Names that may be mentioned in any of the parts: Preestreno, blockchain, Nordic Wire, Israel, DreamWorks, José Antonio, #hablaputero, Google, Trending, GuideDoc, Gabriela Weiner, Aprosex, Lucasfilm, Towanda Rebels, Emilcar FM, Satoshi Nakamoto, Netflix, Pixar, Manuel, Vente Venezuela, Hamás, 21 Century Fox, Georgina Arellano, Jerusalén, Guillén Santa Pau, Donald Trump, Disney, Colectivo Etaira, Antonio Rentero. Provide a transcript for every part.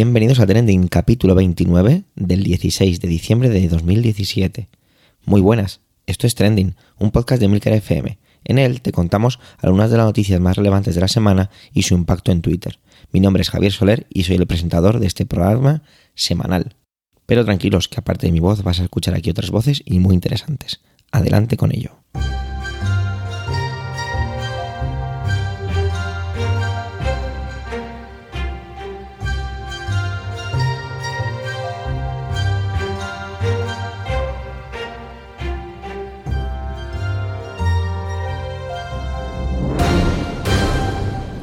Bienvenidos a Trending, capítulo 29 del 16 de diciembre de 2017. Muy buenas, esto es Trending, un podcast de Emilcar FM. En él te contamos algunas de las noticias más relevantes de la semana y su impacto en Twitter. Mi nombre es Javier Soler y soy el presentador de este programa semanal. Pero tranquilos, que aparte de mi voz vas a escuchar aquí otras voces y muy interesantes. Adelante con ello.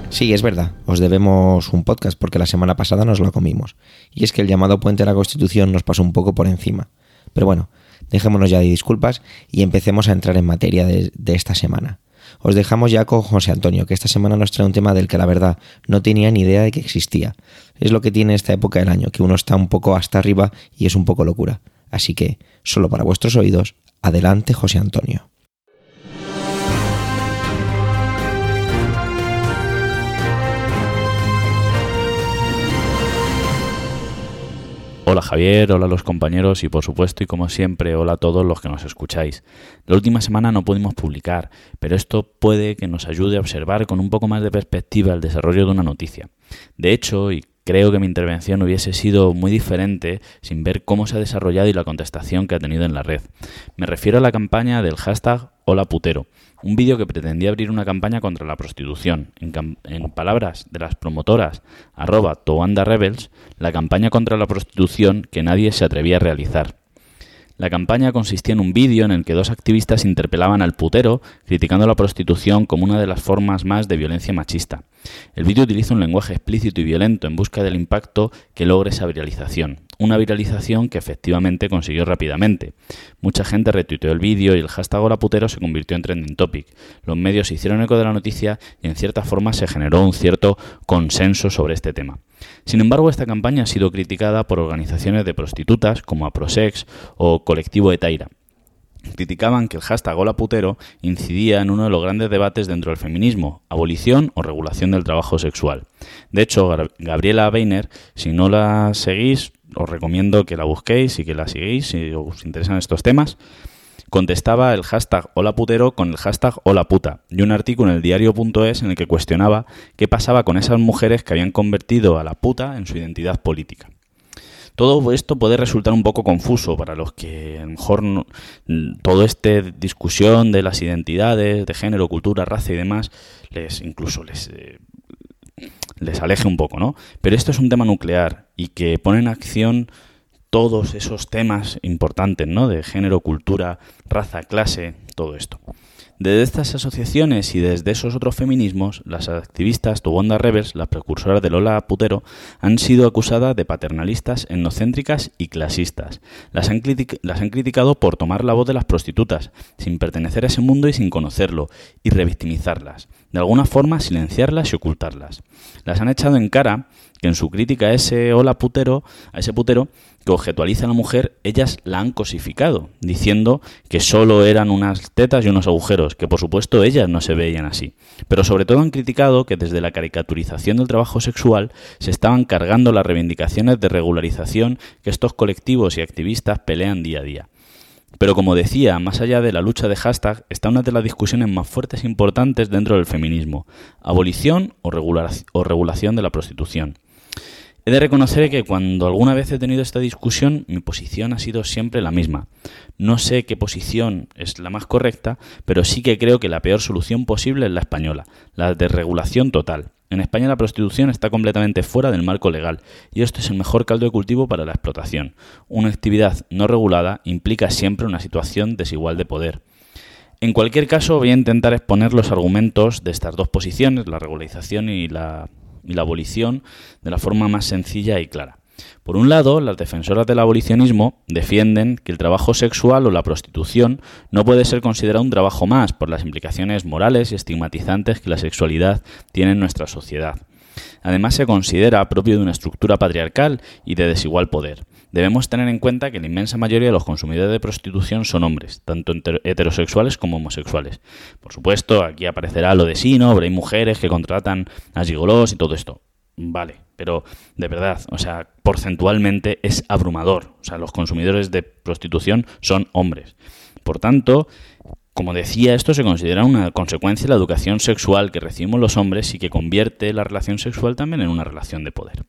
Sí, es verdad, os debemos un podcast porque la semana pasada nos lo comimos. Y es que el llamado puente de la Constitución nos pasó un poco por encima. Pero bueno, dejémonos ya de disculpas y empecemos a entrar en materia de esta semana. Os dejamos ya con José Antonio, que esta semana nos trae un tema del que la verdad no tenía ni idea de que existía. Es lo que tiene esta época del año, que uno está un poco hasta arriba y es un poco locura. Así que, solo para vuestros oídos, adelante José Antonio. Hola Javier, hola a los compañeros y por supuesto y como siempre hola a todos los que nos escucháis. La última semana no pudimos publicar, pero esto puede que nos ayude a observar con un poco más de perspectiva el desarrollo de una noticia. De hecho, y creo que mi intervención hubiese sido muy diferente sin ver cómo se ha desarrollado y la contestación que ha tenido en la red. Me refiero a la campaña del hashtag Hola Putero, un vídeo que pretendía abrir una campaña contra la prostitución. En palabras de las promotoras, @Towanda Rebels, la campaña contra la prostitución que nadie se atrevía a realizar. La campaña consistía en un vídeo en el que dos activistas interpelaban al putero, criticando la prostitución como una de las formas más de violencia machista. El vídeo utiliza un lenguaje explícito y violento en busca del impacto que logre esa viralización. Una viralización que efectivamente consiguió rápidamente. Mucha gente retuiteó el vídeo y el hashtag Hola Putero se convirtió en trending topic. Los medios se hicieron eco de la noticia y en cierta forma se generó un cierto consenso sobre este tema. Sin embargo, esta campaña ha sido criticada por organizaciones de prostitutas como Aprosex o Colectivo Etaira. Criticaban que el hashtag Hola Putero incidía en uno de los grandes debates dentro del feminismo, abolición o regulación del trabajo sexual. De hecho, Gabriela Weiner, si no la seguís, os recomiendo que la busquéis y que la sigáis si os interesan estos temas, contestaba el hashtag Hola Putero con el hashtag Hola Puta y un artículo en el diario.es en el que cuestionaba qué pasaba con esas mujeres que habían convertido a la puta en su identidad política. Todo esto puede resultar un poco confuso para los que a lo mejor no, toda esta discusión de las identidades, de género, cultura, raza y demás, les aleje un poco, ¿no? Pero esto es un tema nuclear y que pone en acción todos esos temas importantes, ¿no? De género, cultura, raza, clase, todo esto. Desde estas asociaciones y desde esos otros feminismos, las activistas Towanda Rebels, las precursoras del Hola Putero, han sido acusadas de paternalistas, etnocéntricas y clasistas. Las han criticado por tomar la voz de las prostitutas, sin pertenecer a ese mundo y sin conocerlo, y revictimizarlas. De alguna forma silenciarlas y ocultarlas. Las han echado en cara que en su crítica a ese Hola Putero, a ese putero que objetualiza a la mujer, ellas la han cosificado, diciendo que solo eran unas tetas y unos agujeros, que por supuesto ellas no se veían así. Pero sobre todo han criticado que desde la caricaturización del trabajo sexual se estaban cargando las reivindicaciones de regularización que estos colectivos y activistas pelean día a día. Pero como decía, más allá de la lucha de hashtag, está una de las discusiones más fuertes e importantes dentro del feminismo, abolición o regulación de la prostitución. He de reconocer que cuando alguna vez he tenido esta discusión, mi posición ha sido siempre la misma. No sé qué posición es la más correcta, pero sí que creo que la peor solución posible es la española, la de regulación total. En España la prostitución está completamente fuera del marco legal y esto es el mejor caldo de cultivo para la explotación. Una actividad no regulada implica siempre una situación desigual de poder. En cualquier caso, voy a intentar exponer los argumentos de estas dos posiciones, la regularización y la abolición, de la forma más sencilla y clara. Por un lado, las defensoras del abolicionismo defienden que el trabajo sexual o la prostitución no puede ser considerado un trabajo más por las implicaciones morales y estigmatizantes que la sexualidad tiene en nuestra sociedad. Además, se considera propio de una estructura patriarcal y de desigual poder. Debemos tener en cuenta que la inmensa mayoría de los consumidores de prostitución son hombres, tanto heterosexuales como homosexuales. Por supuesto, aquí aparecerá lo de sí, ¿no? Pero hay mujeres que contratan a gigolos y todo esto. vale, pero de verdad, o sea, porcentualmente es abrumador. O sea, los consumidores de prostitución son hombres. Por tanto, como decía, esto se considera una consecuencia de la educación sexual que recibimos los hombres y que convierte la relación sexual también en una relación de poder.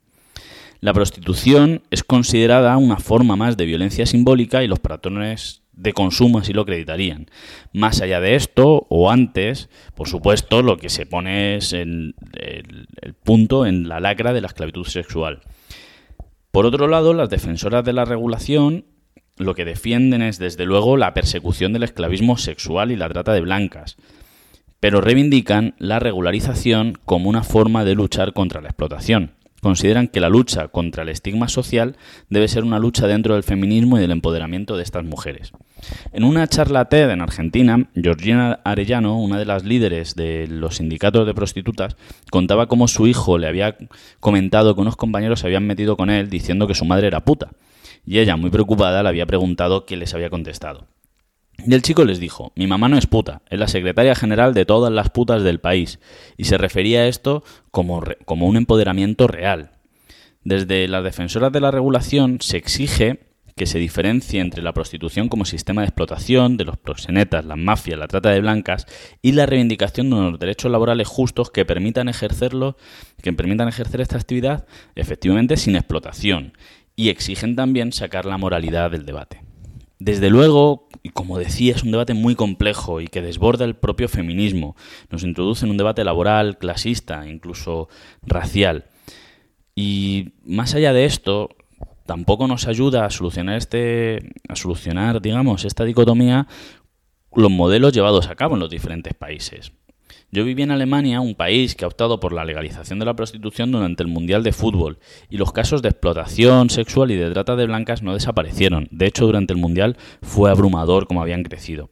La prostitución es considerada una forma más de violencia simbólica y los patrones de consumo así lo acreditarían. Más allá de esto, o antes, por supuesto, lo que se pone es el punto en la lacra de la esclavitud sexual. Por otro lado, las defensoras de la regulación lo que defienden es, desde luego, la persecución del esclavismo sexual y la trata de blancas, pero reivindican la regularización como una forma de luchar contra la explotación. Consideran que la lucha contra el estigma social debe ser una lucha dentro del feminismo y del empoderamiento de estas mujeres. En una charla TED en Argentina, Georgina Arellano, una de las líderes de los sindicatos de prostitutas, contaba cómo su hijo le había comentado que unos compañeros se habían metido con él diciendo que su madre era puta. Y ella, muy preocupada, le había preguntado qué les había contestado. Y el chico les dijo: mi mamá no es puta, es la secretaria general de todas las putas del país. Y se refería a esto como un empoderamiento real. Desde las defensoras de la regulación se exige que se diferencie entre la prostitución como sistema de explotación, de los proxenetas, las mafias, la trata de blancas y la reivindicación de unos derechos laborales justos que permitan ejercer esta actividad efectivamente sin explotación. Y exigen también sacar la moralidad del debate. Desde luego, y como decía, es un debate muy complejo y que desborda el propio feminismo. Nos introduce en un debate laboral, clasista, incluso racial. Y más allá de esto, tampoco nos ayuda a solucionar digamos, esta dicotomía los modelos llevados a cabo en los diferentes países. Yo viví en Alemania, un país que ha optado por la legalización de la prostitución durante el Mundial de Fútbol, y los casos de explotación sexual y de trata de blancas no desaparecieron. De hecho, durante el Mundial fue abrumador cómo habían crecido.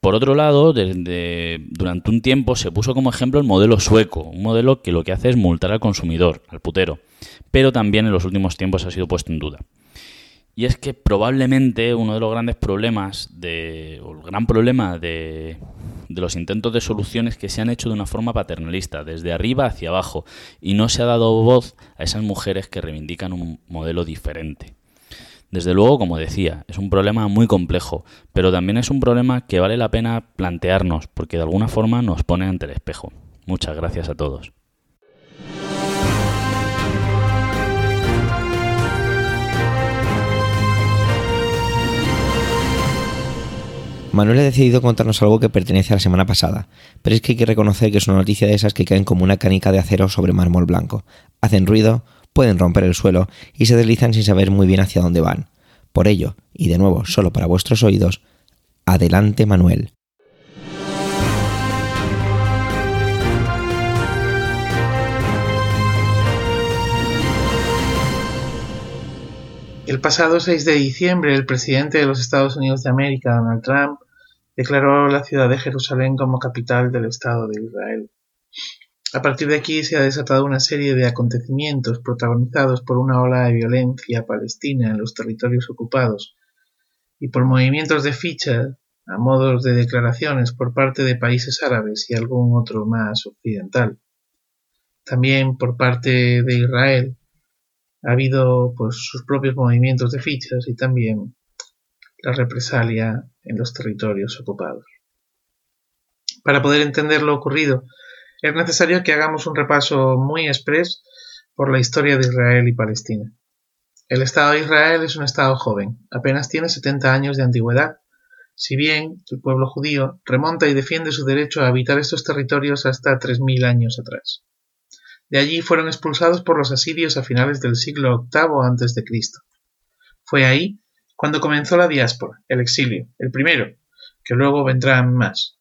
Por otro lado, durante un tiempo se puso como ejemplo el modelo sueco, un modelo que lo que hace es multar al consumidor, al putero, pero también en los últimos tiempos ha sido puesto en duda. Y es que probablemente uno de los grandes problemas de los intentos de soluciones que se han hecho de una forma paternalista, desde arriba hacia abajo, y no se ha dado voz a esas mujeres que reivindican un modelo diferente. Desde luego, como decía, es un problema muy complejo, pero también es un problema que vale la pena plantearnos, porque de alguna forma nos pone ante el espejo. Muchas gracias a todos. Manuel ha decidido contarnos algo que pertenece a la semana pasada, pero es que hay que reconocer que es una noticia de esas que caen como una canica de acero sobre mármol blanco. Hacen ruido, pueden romper el suelo y se deslizan sin saber muy bien hacia dónde van. Por ello, y de nuevo solo para vuestros oídos, adelante Manuel. El pasado 6 de diciembre, el presidente de los Estados Unidos de América, Donald Trump, declaró la ciudad de Jerusalén como capital del Estado de Israel. A partir de aquí se ha desatado una serie de acontecimientos protagonizados por una ola de violencia palestina en los territorios ocupados y por movimientos de ficha a modo de declaraciones por parte de países árabes y algún otro más occidental. También por parte de Israel ha habido sus propios movimientos de fichas y también la represalia en los territorios ocupados. Para poder entender lo ocurrido, es necesario que hagamos un repaso muy exprés por la historia de Israel y Palestina. El Estado de Israel es un Estado joven, apenas tiene 70 años de antigüedad, si bien el pueblo judío remonta y defiende su derecho a habitar estos territorios hasta 3.000 años atrás. De allí fueron expulsados por los asirios a finales del siglo VIII a.C. Fue ahí cuando comenzó la diáspora, el exilio, el primero, que luego vendrán más.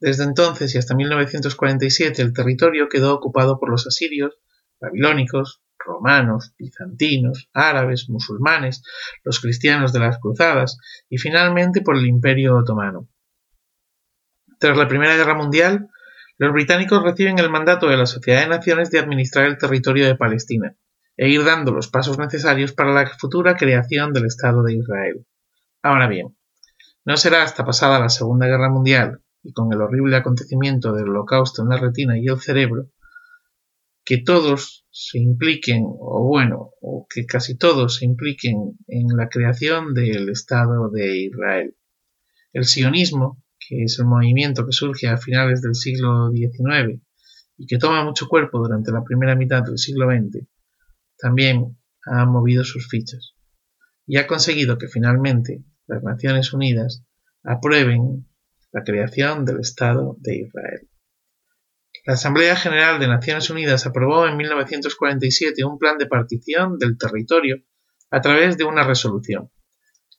Desde entonces y hasta 1947 el territorio quedó ocupado por los asirios, babilónicos, romanos, bizantinos, árabes, musulmanes, los cristianos de las cruzadas y finalmente por el Imperio Otomano. Tras la Primera Guerra Mundial, los británicos reciben el mandato de la Sociedad de Naciones de administrar el territorio de Palestina e ir dando los pasos necesarios para la futura creación del Estado de Israel. Ahora bien, no será hasta pasada la Segunda Guerra Mundial y con el horrible acontecimiento del Holocausto en la retina y el cerebro que todos se impliquen, o que casi todos se impliquen en la creación del Estado de Israel. El sionismo, que es el movimiento que surge a finales del siglo XIX y que toma mucho cuerpo durante la primera mitad del siglo XX, también ha movido sus fichas y ha conseguido que finalmente las Naciones Unidas aprueben la creación del Estado de Israel. La Asamblea General de Naciones Unidas aprobó en 1947 un plan de partición del territorio a través de una resolución,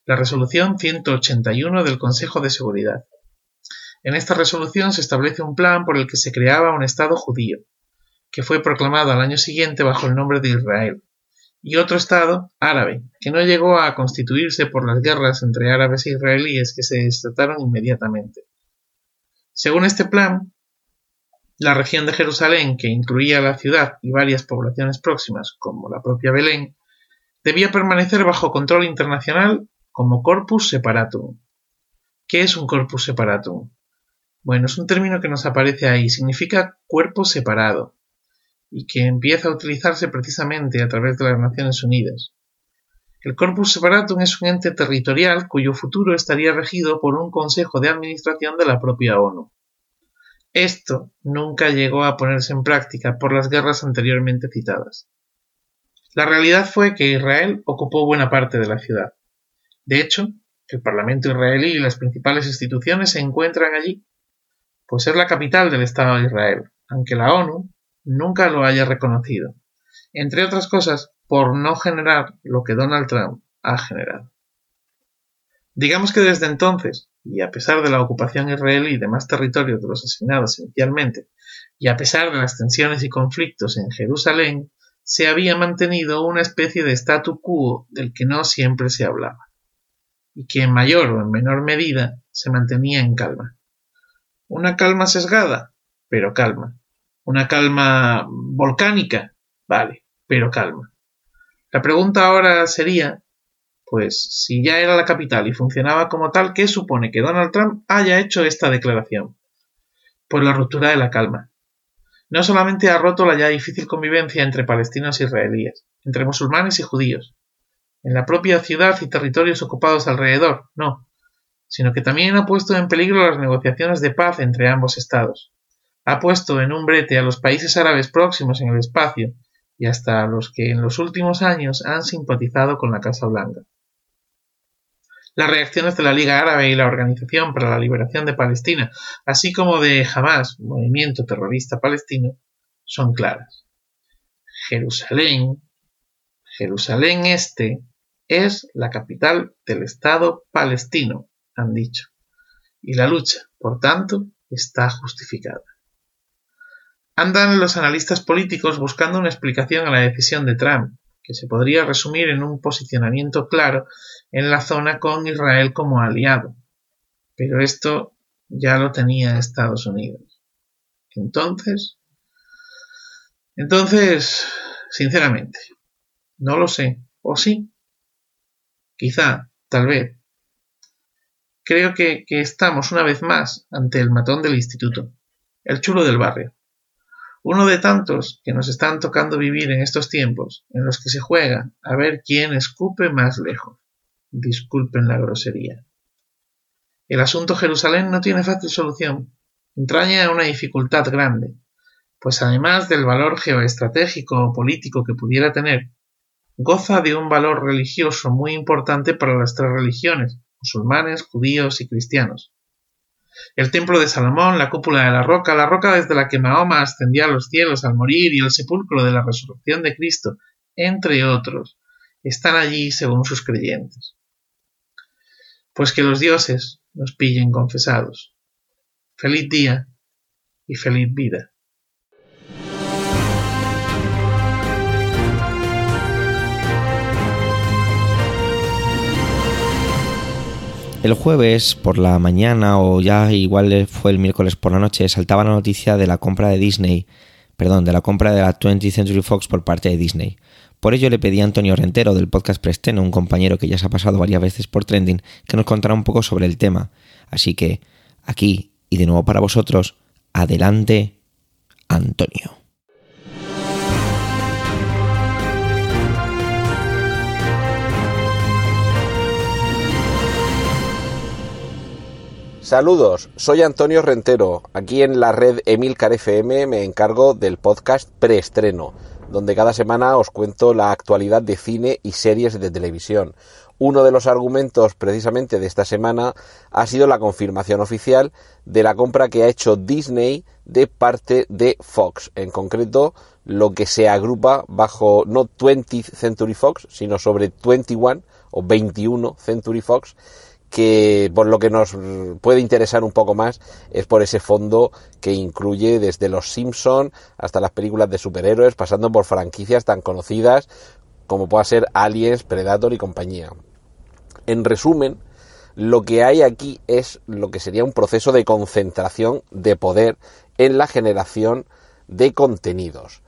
la resolución 181 del Consejo de Seguridad. En esta resolución se establece un plan por el que se creaba un Estado judío, que fue proclamado al año siguiente bajo el nombre de Israel, y otro Estado árabe, que no llegó a constituirse por las guerras entre árabes e israelíes que se desataron inmediatamente. Según este plan, la región de Jerusalén, que incluía la ciudad y varias poblaciones próximas, como la propia Belén, debía permanecer bajo control internacional como corpus separatum. ¿Qué es un corpus separatum? Bueno, es un término que nos aparece ahí, significa cuerpo separado, y que empieza a utilizarse precisamente a través de las Naciones Unidas. El corpus separatum es un ente territorial cuyo futuro estaría regido por un consejo de administración de la propia ONU. Esto nunca llegó a ponerse en práctica por las guerras anteriormente citadas. La realidad fue que Israel ocupó buena parte de la ciudad. De hecho, el Parlamento israelí y las principales instituciones se encuentran allí, pues es la capital del Estado de Israel, aunque la ONU nunca lo haya reconocido, entre otras cosas por no generar lo que Donald Trump ha generado. Digamos que desde entonces, y a pesar de la ocupación israelí de más territorios de los asignados inicialmente, y a pesar de las tensiones y conflictos en Jerusalén, se había mantenido una especie de statu quo del que no siempre se hablaba, y que en mayor o en menor medida se mantenía en calma. Una calma sesgada, pero calma. Una calma volcánica, vale, pero calma. La pregunta ahora sería, pues si ya era la capital y funcionaba como tal, ¿qué supone que Donald Trump haya hecho esta declaración? Pues la ruptura de la calma. No solamente ha roto la ya difícil convivencia entre palestinos e israelíes, entre musulmanes y judíos, en la propia ciudad y territorios ocupados alrededor, no, sino que también ha puesto en peligro las negociaciones de paz entre ambos estados. Ha puesto en un brete a los países árabes próximos en el espacio y hasta a los que en los últimos años han simpatizado con la Casa Blanca. Las reacciones de la Liga Árabe y la Organización para la Liberación de Palestina, así como de Hamás, movimiento terrorista palestino, son claras. Jerusalén Este, es la capital del Estado palestino, han dicho, y la lucha, por tanto, está justificada. Andan los analistas políticos buscando una explicación a la decisión de Trump, que se podría resumir en un posicionamiento claro en la zona con Israel como aliado. Pero esto ya lo tenía Estados Unidos. Entonces, sinceramente, no lo sé. ¿O sí? Quizá, tal vez. Creo que estamos una vez más ante el matón del instituto, el chulo del barrio. Uno de tantos que nos están tocando vivir en estos tiempos, en los que se juega a ver quién escupe más lejos. Disculpen la grosería. El asunto Jerusalén no tiene fácil solución. Entraña una dificultad grande, pues además del valor geoestratégico o político que pudiera tener, goza de un valor religioso muy importante para las tres religiones, musulmanes, judíos y cristianos. El templo de Salomón, la cúpula de la roca desde la que Mahoma ascendía a los cielos al morir y el sepulcro de la resurrección de Cristo, entre otros, están allí según sus creyentes. Pues que los dioses nos pillen confesados. Feliz día y feliz vida. El jueves por la mañana, o ya igual fue el miércoles por la noche, saltaba la noticia de la compra de la 20 Century Fox por parte de Disney. Por ello le pedí a Antonio Rentero del podcast Preestreno, un compañero que ya se ha pasado varias veces por Trending, que nos contara un poco sobre el tema. Así que, aquí, y de nuevo para vosotros, adelante, Antonio. Saludos, soy Antonio Rentero. Aquí en la red emilcar.fm me encargo del podcast Preestreno, donde cada semana os cuento la actualidad de cine y series de televisión. Uno de los argumentos precisamente de esta semana ha sido la confirmación oficial de la compra que ha hecho Disney de parte de Fox, en concreto lo que se agrupa bajo no 20 Century Fox, sino sobre 21 o 21 Century Fox, que por lo que nos puede interesar un poco más es por ese fondo que incluye desde los Simpson hasta las películas de superhéroes, pasando por franquicias tan conocidas como pueda ser Aliens, Predator y compañía. En resumen, lo que hay aquí es lo que sería un proceso de concentración de poder en la generación de contenidos.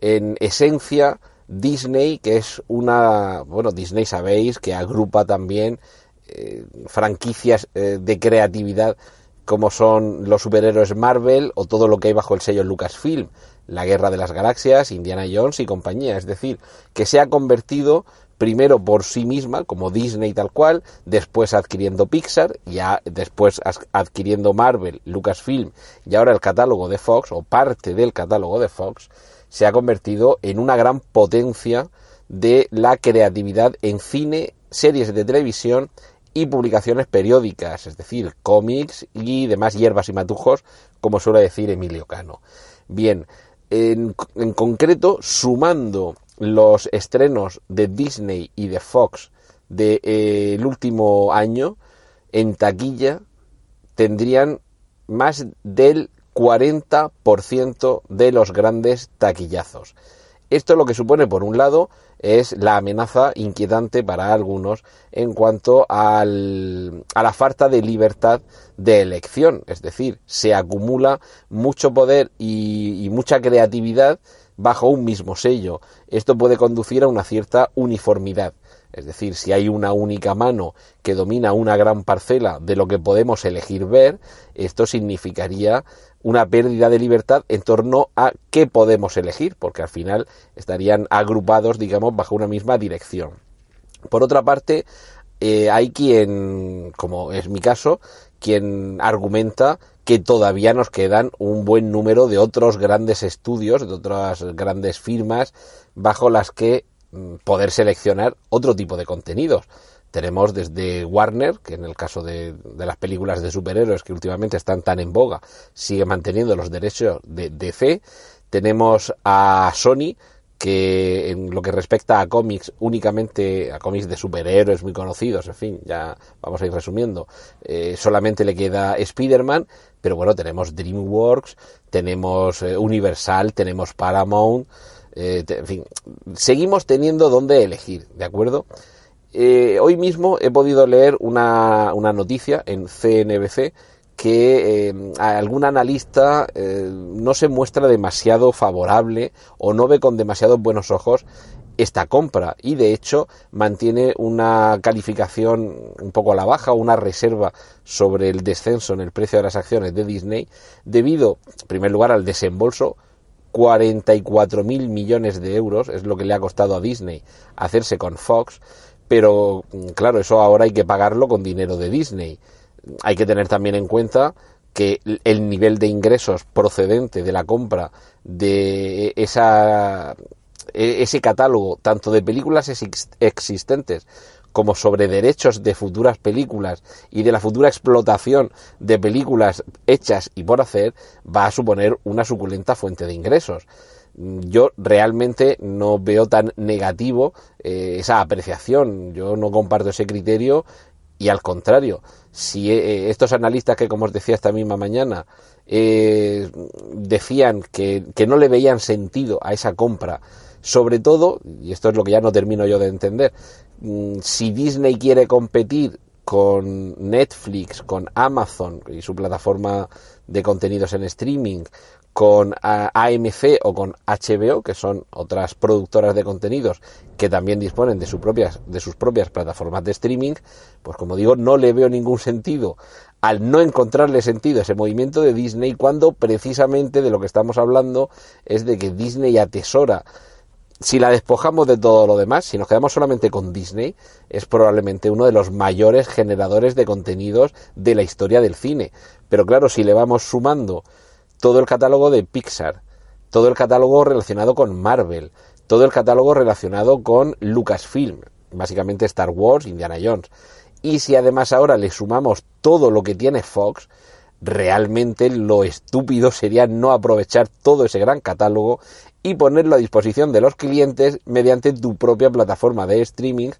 En esencia, Disney, que es una... Bueno, Disney sabéis que agrupa también franquicias de creatividad como son los superhéroes Marvel o todo lo que hay bajo el sello Lucasfilm, La Guerra de las Galaxias, Indiana Jones y compañía. Es decir, que se ha convertido primero por sí misma como Disney tal cual, después adquiriendo Pixar, ya después adquiriendo Marvel, Lucasfilm y ahora el catálogo de Fox o parte del catálogo de Fox, se ha convertido en una gran potencia de la creatividad en cine, series de televisión y publicaciones periódicas, es decir, cómics y demás hierbas y matujos, como suele decir Emilio Cano. Bien, en concreto, sumando los estrenos de Disney y de Fox del último año, en taquilla tendrían más del 40% de los grandes taquillazos. Esto lo que supone, por un lado, es la amenaza inquietante para algunos en cuanto a la falta de libertad de elección. Es decir, se acumula mucho poder y mucha creatividad bajo un mismo sello. Esto puede conducir a una cierta uniformidad. Es decir, si hay una única mano que domina una gran parcela de lo que podemos elegir ver, esto significaría una pérdida de libertad en torno a qué podemos elegir, porque al final estarían agrupados, digamos, bajo una misma dirección. Por otra parte, hay quien, como es mi caso, quien argumenta que todavía nos quedan un buen número de otros grandes estudios, de otras grandes firmas, bajo las que poder seleccionar otro tipo de contenidos. Tenemos desde Warner, que en el caso de las películas de superhéroes que últimamente están tan en boga, sigue manteniendo los derechos de DC. Tenemos a Sony, que en lo que respecta a cómics, únicamente a cómics de superhéroes muy conocidos, en fin, ya vamos a ir resumiendo, solamente le queda Spider-Man, pero bueno, tenemos DreamWorks, tenemos Universal, tenemos Paramount, en fin, seguimos teniendo dónde elegir, ¿de acuerdo? Hoy mismo he podido leer una noticia en CNBC que algún analista no se muestra demasiado favorable o no ve con demasiados buenos ojos esta compra y de hecho mantiene una calificación un poco a la baja, una reserva sobre el descenso en el precio de las acciones de Disney debido, en primer lugar, al desembolso. 44.000 millones de euros es lo que le ha costado a Disney hacerse con Fox, pero claro, eso ahora hay que pagarlo con dinero de Disney. Hay que tener también en cuenta que el nivel de ingresos procedente de la compra de ese catálogo, tanto de películas existentes como sobre derechos de futuras películas y de la futura explotación de películas hechas y por hacer, va a suponer una suculenta fuente de ingresos. Yo realmente no veo tan negativo esa apreciación, yo no comparto ese criterio y al contrario, si estos analistas que, como os decía esta misma mañana, decían que no le veían sentido a esa compra, sobre todo, y esto es lo que ya no termino yo de entender, si Disney quiere competir con Netflix, con Amazon y su plataforma de contenidos en streaming, con AMC o con HBO, que son otras productoras de contenidos que también disponen de sus propias plataformas de streaming, pues como digo, no le veo ningún sentido al no encontrarle sentido a ese movimiento de Disney, cuando precisamente de lo que estamos hablando es de que Disney atesora si la despojamos de todo lo demás, si nos quedamos solamente con Disney, es probablemente uno de los mayores generadores de contenidos de la historia del cine. Pero claro, si le vamos sumando todo el catálogo de Pixar, todo el catálogo relacionado con Marvel, todo el catálogo relacionado con Lucasfilm, básicamente Star Wars, Indiana Jones, y si además ahora le sumamos todo lo que tiene Fox, realmente lo estúpido sería no aprovechar todo ese gran catálogo y ponerlo a disposición de los clientes mediante tu propia plataforma de streaming,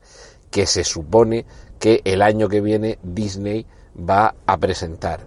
que se supone que el año que viene Disney va a presentar.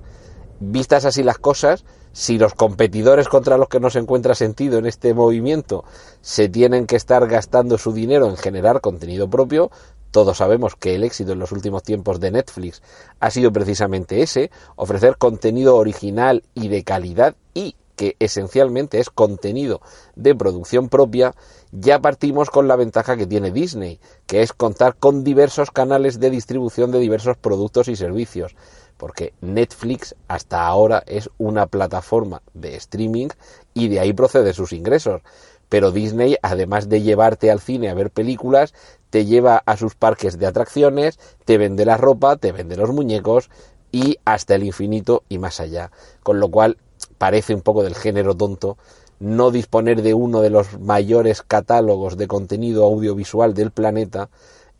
Vistas así las cosas, si los competidores contra los que no se encuentra sentido en este movimiento se tienen que estar gastando su dinero en generar contenido propio, todos sabemos que el éxito en los últimos tiempos de Netflix ha sido precisamente ese, ofrecer contenido original y de calidad y que esencialmente es contenido de producción propia. Ya partimos con la ventaja que tiene Disney, que es contar con diversos canales de distribución de diversos productos y servicios, porque Netflix hasta ahora es una plataforma de streaming y de ahí procede sus ingresos. Pero Disney, además de llevarte al cine a ver películas, te lleva a sus parques de atracciones, te vende la ropa, te vende los muñecos y hasta el infinito y más allá. Con lo cual parece un poco del género tonto no disponer de uno de los mayores catálogos de contenido audiovisual del planeta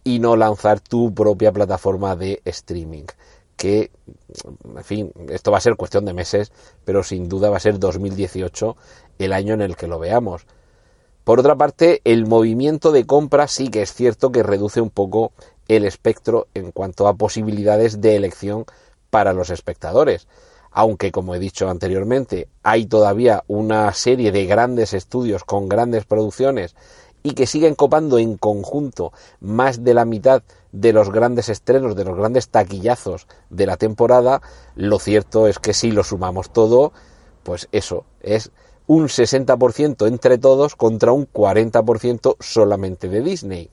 y no lanzar tu propia plataforma de streaming. Que, en fin, esto va a ser cuestión de meses, pero sin duda va a ser 2018 el año en el que lo veamos. Por otra parte, el movimiento de compra sí que es cierto que reduce un poco el espectro en cuanto a posibilidades de elección para los espectadores, aunque, como he dicho anteriormente, hay todavía una serie de grandes estudios con grandes producciones y que siguen copando en conjunto más de la mitad de los grandes estrenos, de los grandes taquillazos de la temporada. Lo cierto es que si lo sumamos todo, pues eso es un 60% entre todos contra un 40% solamente de Disney.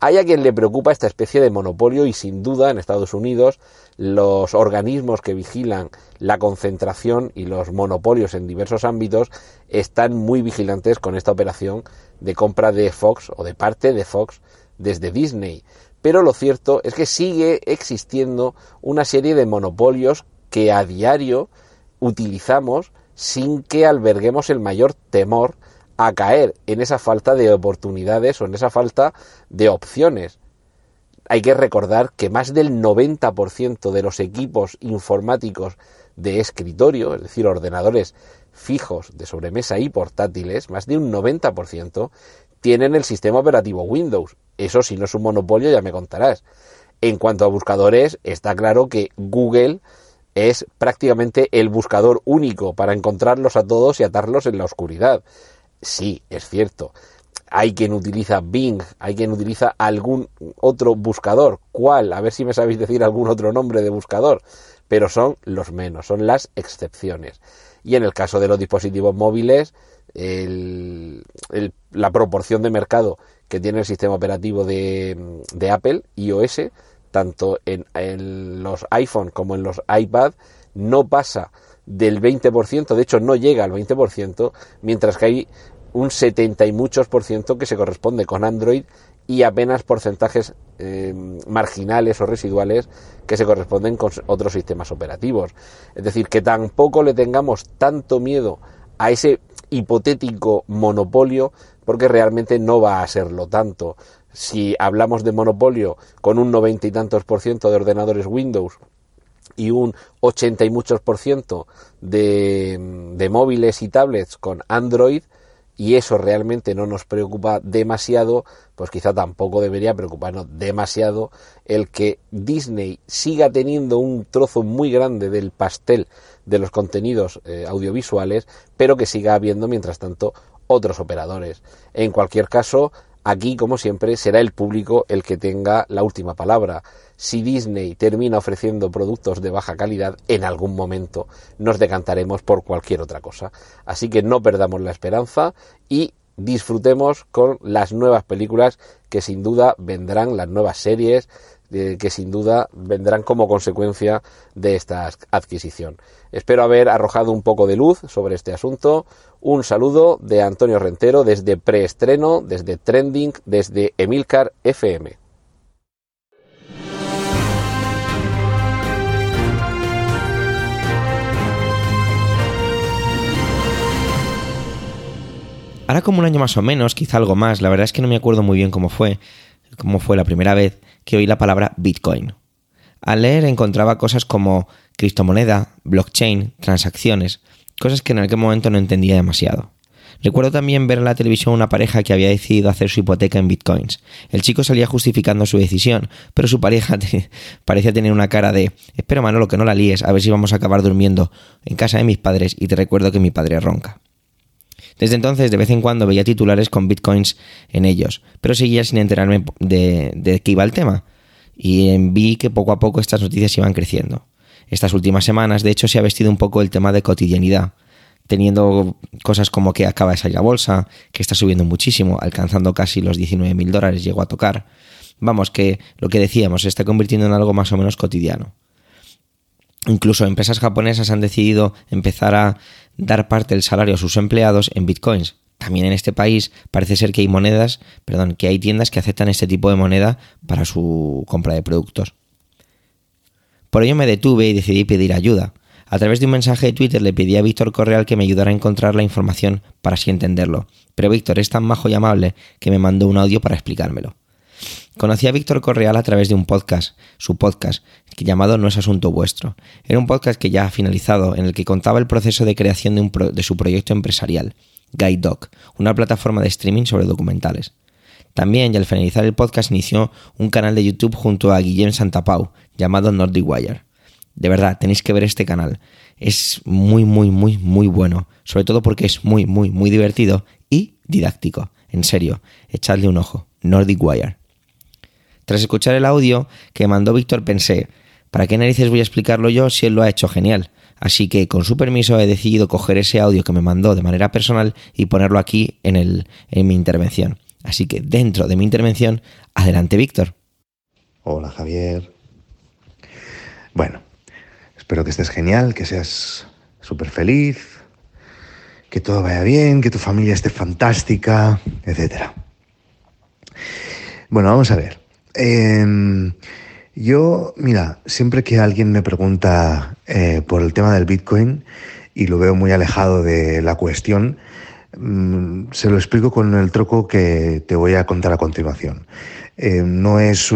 Hay a quien le preocupa esta especie de monopolio y sin duda en Estados Unidos los organismos que vigilan la concentración y los monopolios en diversos ámbitos están muy vigilantes con esta operación de compra de Fox o de parte de Fox desde Disney. Pero lo cierto es que sigue existiendo una serie de monopolios que a diario utilizamos sin que alberguemos el mayor temor a caer en esa falta de oportunidades o en esa falta de opciones. Hay que recordar que más del 90% de los equipos informáticos de escritorio, es decir, ordenadores fijos de sobremesa y portátiles, más de un 90% tienen el sistema operativo Windows. Eso, si no es un monopolio, ya me contarás. En cuanto a buscadores, está claro que Google es prácticamente el buscador único para encontrarlos a todos y atarlos en la oscuridad. Sí, es cierto. Hay quien utiliza Bing, hay quien utiliza algún otro buscador. ¿Cuál? A ver si me sabéis decir algún otro nombre de buscador. Pero son los menos, son las excepciones. Y en el caso de los dispositivos móviles, la proporción de mercado que tiene el sistema operativo de Apple, iOS, tanto en los iPhone como en los iPad, no pasa del 20%, de hecho no llega al 20%, mientras que hay un 70 y muchos por ciento que se corresponde con Android y apenas porcentajes marginales o residuales que se corresponden con otros sistemas operativos. Es decir, que tampoco le tengamos tanto miedo a ese hipotético monopolio, porque realmente no va a serlo tanto. Si hablamos de monopolio con un 90 y tantos % de ordenadores Windows y un 80 y muchos % de móviles y tablets con Android, y eso realmente no nos preocupa demasiado, pues quizá tampoco debería preocuparnos demasiado el que Disney siga teniendo un trozo muy grande del pastel de los contenidos audiovisuales, pero que siga habiendo, mientras tanto, otros operadores. En cualquier caso, aquí, como siempre, será el público el que tenga la última palabra. Si Disney termina ofreciendo productos de baja calidad, en algún momento nos decantaremos por cualquier otra cosa. Así que no perdamos la esperanza y disfrutemos con las nuevas películas que sin duda vendrán, las nuevas series, que sin duda vendrán como consecuencia de esta adquisición. Espero haber arrojado un poco de luz sobre este asunto. Un saludo de Antonio Rentero desde Preestreno, desde Trending, desde Emilcar FM. Ahora como un año más o menos, quizá algo más, la verdad es que no me acuerdo muy bien cómo fue la primera vez que oí la palabra Bitcoin. Al leer encontraba cosas como criptomoneda, blockchain, transacciones, cosas que en aquel momento no entendía demasiado. Recuerdo también ver en la televisión una pareja que había decidido hacer su hipoteca en bitcoins. El chico salía justificando su decisión, pero su pareja parecía tener una cara de «Espera, Manolo, que no la líes, a ver si vamos a acabar durmiendo en casa de mis padres y te recuerdo que mi padre ronca». Desde entonces, de vez en cuando veía titulares con bitcoins en ellos, pero seguía sin enterarme de qué iba el tema. Y vi que poco a poco estas noticias iban creciendo. Estas últimas semanas, de hecho, se ha vestido un poco el tema de cotidianidad, teniendo cosas como que acaba de salir la bolsa, que está subiendo muchísimo, alcanzando casi los $19,000, llegó a tocar. Vamos, que lo que decíamos se está convirtiendo en algo más o menos cotidiano. Incluso empresas japonesas han decidido empezar a dar parte del salario a sus empleados en bitcoins. También en este país parece ser que hay tiendas que aceptan este tipo de moneda para su compra de productos. Por ello me detuve y decidí pedir ayuda. A través de un mensaje de Twitter le pedí a Víctor Correal que me ayudara a encontrar la información para así entenderlo. Pero Víctor es tan majo y amable que me mandó un audio para explicármelo. Conocí a Víctor Correal a través de su podcast, llamado No es asunto vuestro. Era un podcast que ya ha finalizado, en el que contaba el proceso de creación de su proyecto empresarial, GuideDoc, una plataforma de streaming sobre documentales. También, y al finalizar el podcast, inició un canal de YouTube junto a Guillén Santa Pau, llamado Nordic Wire. De verdad, tenéis que ver este canal. Es muy, muy, muy, muy bueno. Sobre todo porque es muy, muy, muy divertido y didáctico. En serio, echadle un ojo. Nordic Wire. Tras escuchar el audio que mandó Víctor pensé, ¿para qué narices voy a explicarlo yo si él lo ha hecho genial? Así que con su permiso he decidido coger ese audio que me mandó de manera personal y ponerlo aquí en mi intervención. Así que dentro de mi intervención, adelante Víctor. Hola Javier. Bueno, espero que estés genial, que seas súper feliz, que todo vaya bien, que tu familia esté fantástica, etc. Bueno, vamos a ver. Yo, mira, siempre que alguien me pregunta por el tema del Bitcoin y lo veo muy alejado de la cuestión, se lo explico con el truco que te voy a contar a continuación. No es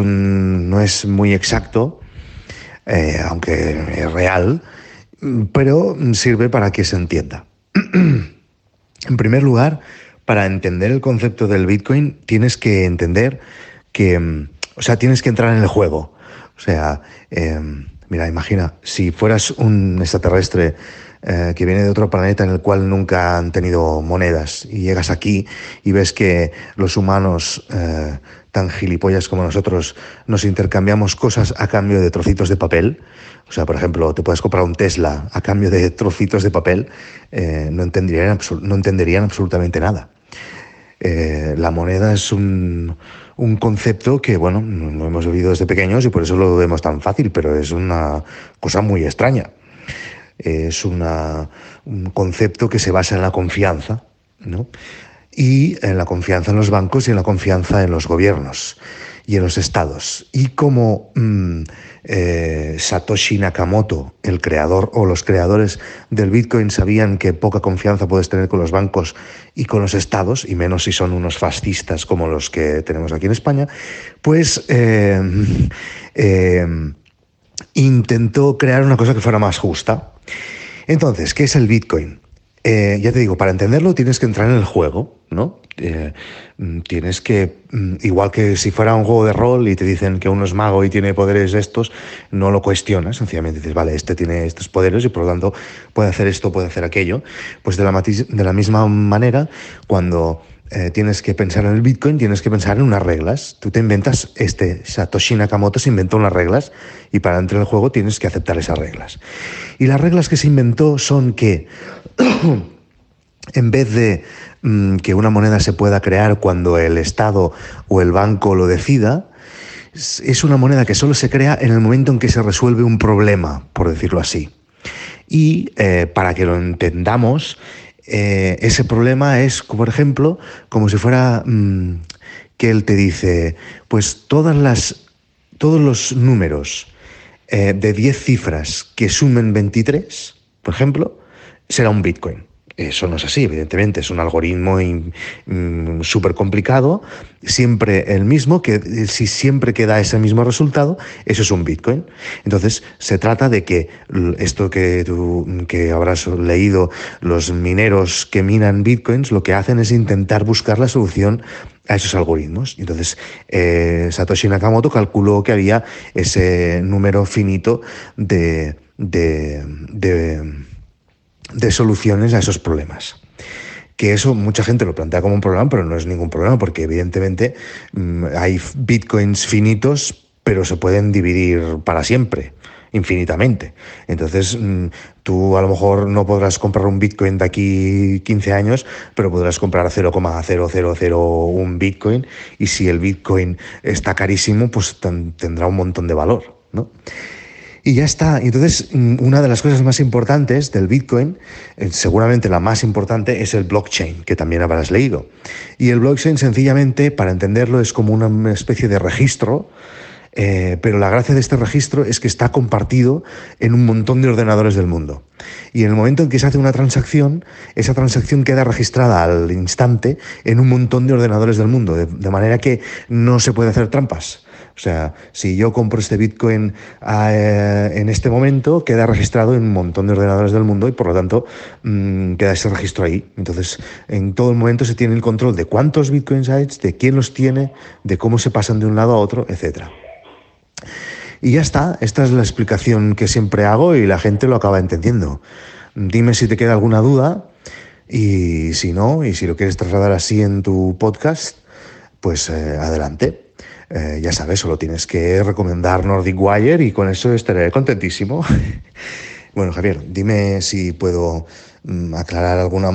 muy exacto, aunque es real, pero sirve para que se entienda. En primer lugar, para entender el concepto del Bitcoin tienes que entender que... O sea, tienes que entrar en el juego. O sea, mira, imagina, si fueras un extraterrestre que viene de otro planeta en el cual nunca han tenido monedas y llegas aquí y ves que los humanos tan gilipollas como nosotros nos intercambiamos cosas a cambio de trocitos de papel. O sea, por ejemplo, te puedes comprar un Tesla a cambio de trocitos de papel, no entenderían absolutamente nada. La moneda es un concepto que, bueno, lo hemos vivido desde pequeños y por eso lo vemos tan fácil, pero es una cosa muy extraña. Es un concepto que se basa en la confianza, ¿no? Y en la confianza en los bancos y en la confianza en los gobiernos y en los estados. Y como Satoshi Nakamoto, el creador o los creadores del Bitcoin, sabían que poca confianza puedes tener con los bancos y con los estados, y menos si son unos fascistas como los que tenemos aquí en España, pues intentó crear una cosa que fuera más justa. Entonces, ¿qué es el Bitcoin? Ya te digo, para entenderlo tienes que entrar en el juego, ¿no? Tienes que, igual que si fuera un juego de rol y te dicen que uno es mago y tiene poderes estos, no lo cuestionas, sencillamente dices, vale, este tiene estos poderes y por lo tanto puede hacer esto, puede hacer aquello. Pues de la misma manera, cuando tienes que pensar en el Bitcoin, tienes que pensar en unas reglas. Tú te inventas, Satoshi Nakamoto se inventó unas reglas y para entrar en el juego tienes que aceptar esas reglas. Y las reglas que se inventó son que... En vez de que una moneda se pueda crear cuando el Estado o el banco lo decida, es una moneda que solo se crea en el momento en que se resuelve un problema, por decirlo así. Y para que lo entendamos, ese problema es, por ejemplo, como si fuera que él te dice, pues todos los números de 10 cifras que sumen 23, por ejemplo, será un Bitcoin. Eso no es así, evidentemente, es un algoritmo súper complicado, siempre el mismo, que si siempre queda ese mismo resultado, eso es un Bitcoin. Entonces, se trata de que esto que habrás leído, los mineros que minan Bitcoins, lo que hacen es intentar buscar la solución a esos algoritmos. Entonces, Satoshi Nakamoto calculó que había ese número finito de soluciones a esos problemas. Que eso mucha gente lo plantea como un problema, pero no es ningún problema, porque evidentemente hay bitcoins finitos, pero se pueden dividir para siempre, infinitamente. Entonces, tú a lo mejor no podrás comprar un bitcoin de aquí 15 años, pero podrás comprar 0,0001 bitcoin, y si el bitcoin está carísimo, pues tendrá un montón de valor, ¿no? Y ya está. Entonces, una de las cosas más importantes del Bitcoin, seguramente la más importante, es el blockchain, que también habrás leído. Y el blockchain, sencillamente, para entenderlo, es como una especie de registro, pero la gracia de este registro es que está compartido en un montón de ordenadores del mundo. Y en el momento en que se hace una transacción, esa transacción queda registrada al instante en un montón de ordenadores del mundo, de manera que no se puede hacer trampas. O sea, si yo compro este Bitcoin en este momento, queda registrado en un montón de ordenadores del mundo y, por lo tanto, queda ese registro ahí. Entonces, en todo el momento se tiene el control de cuántos Bitcoins hay, de quién los tiene, de cómo se pasan de un lado a otro, etcétera. Y ya está. Esta es la explicación que siempre hago y la gente lo acaba entendiendo. Dime si te queda alguna duda, y si no, y si lo quieres trasladar así en tu podcast, pues adelante. Ya sabes, solo tienes que recomendar Nordic Wire y con eso estaré contentísimo. Bueno, Javier, dime si puedo aclarar alguna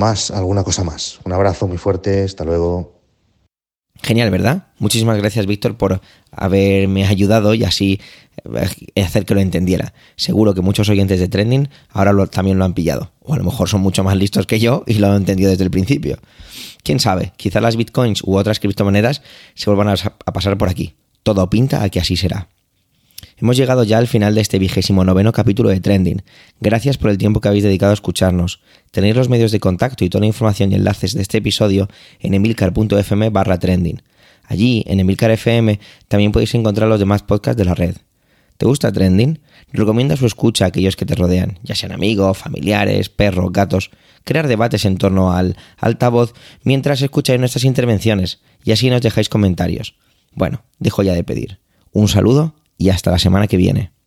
cosa más. Un abrazo muy fuerte, hasta luego. Genial, ¿verdad? Muchísimas gracias, Víctor, por haberme ayudado y así hacer que lo entendiera. Seguro que muchos oyentes de Trending ahora también lo han pillado. O a lo mejor son mucho más listos que yo y lo han entendido desde el principio. ¿Quién sabe? Quizá las bitcoins u otras criptomonedas se vuelvan a pasar por aquí. Todo pinta a que así será. Hemos llegado ya al final de este 29º capítulo de Trending. Gracias por el tiempo que habéis dedicado a escucharnos. Tenéis los medios de contacto y toda la información y enlaces de este episodio en emilcar.fm/trending. Allí, en Emilcar FM, también podéis encontrar los demás podcasts de la red. ¿Te gusta Trending? Recomienda su escucha a aquellos que te rodean, ya sean amigos, familiares, perros, gatos. Crear debates en torno al altavoz mientras escucháis nuestras intervenciones y así nos dejáis comentarios. Bueno, dejo ya de pedir. Un saludo y hasta la semana que viene.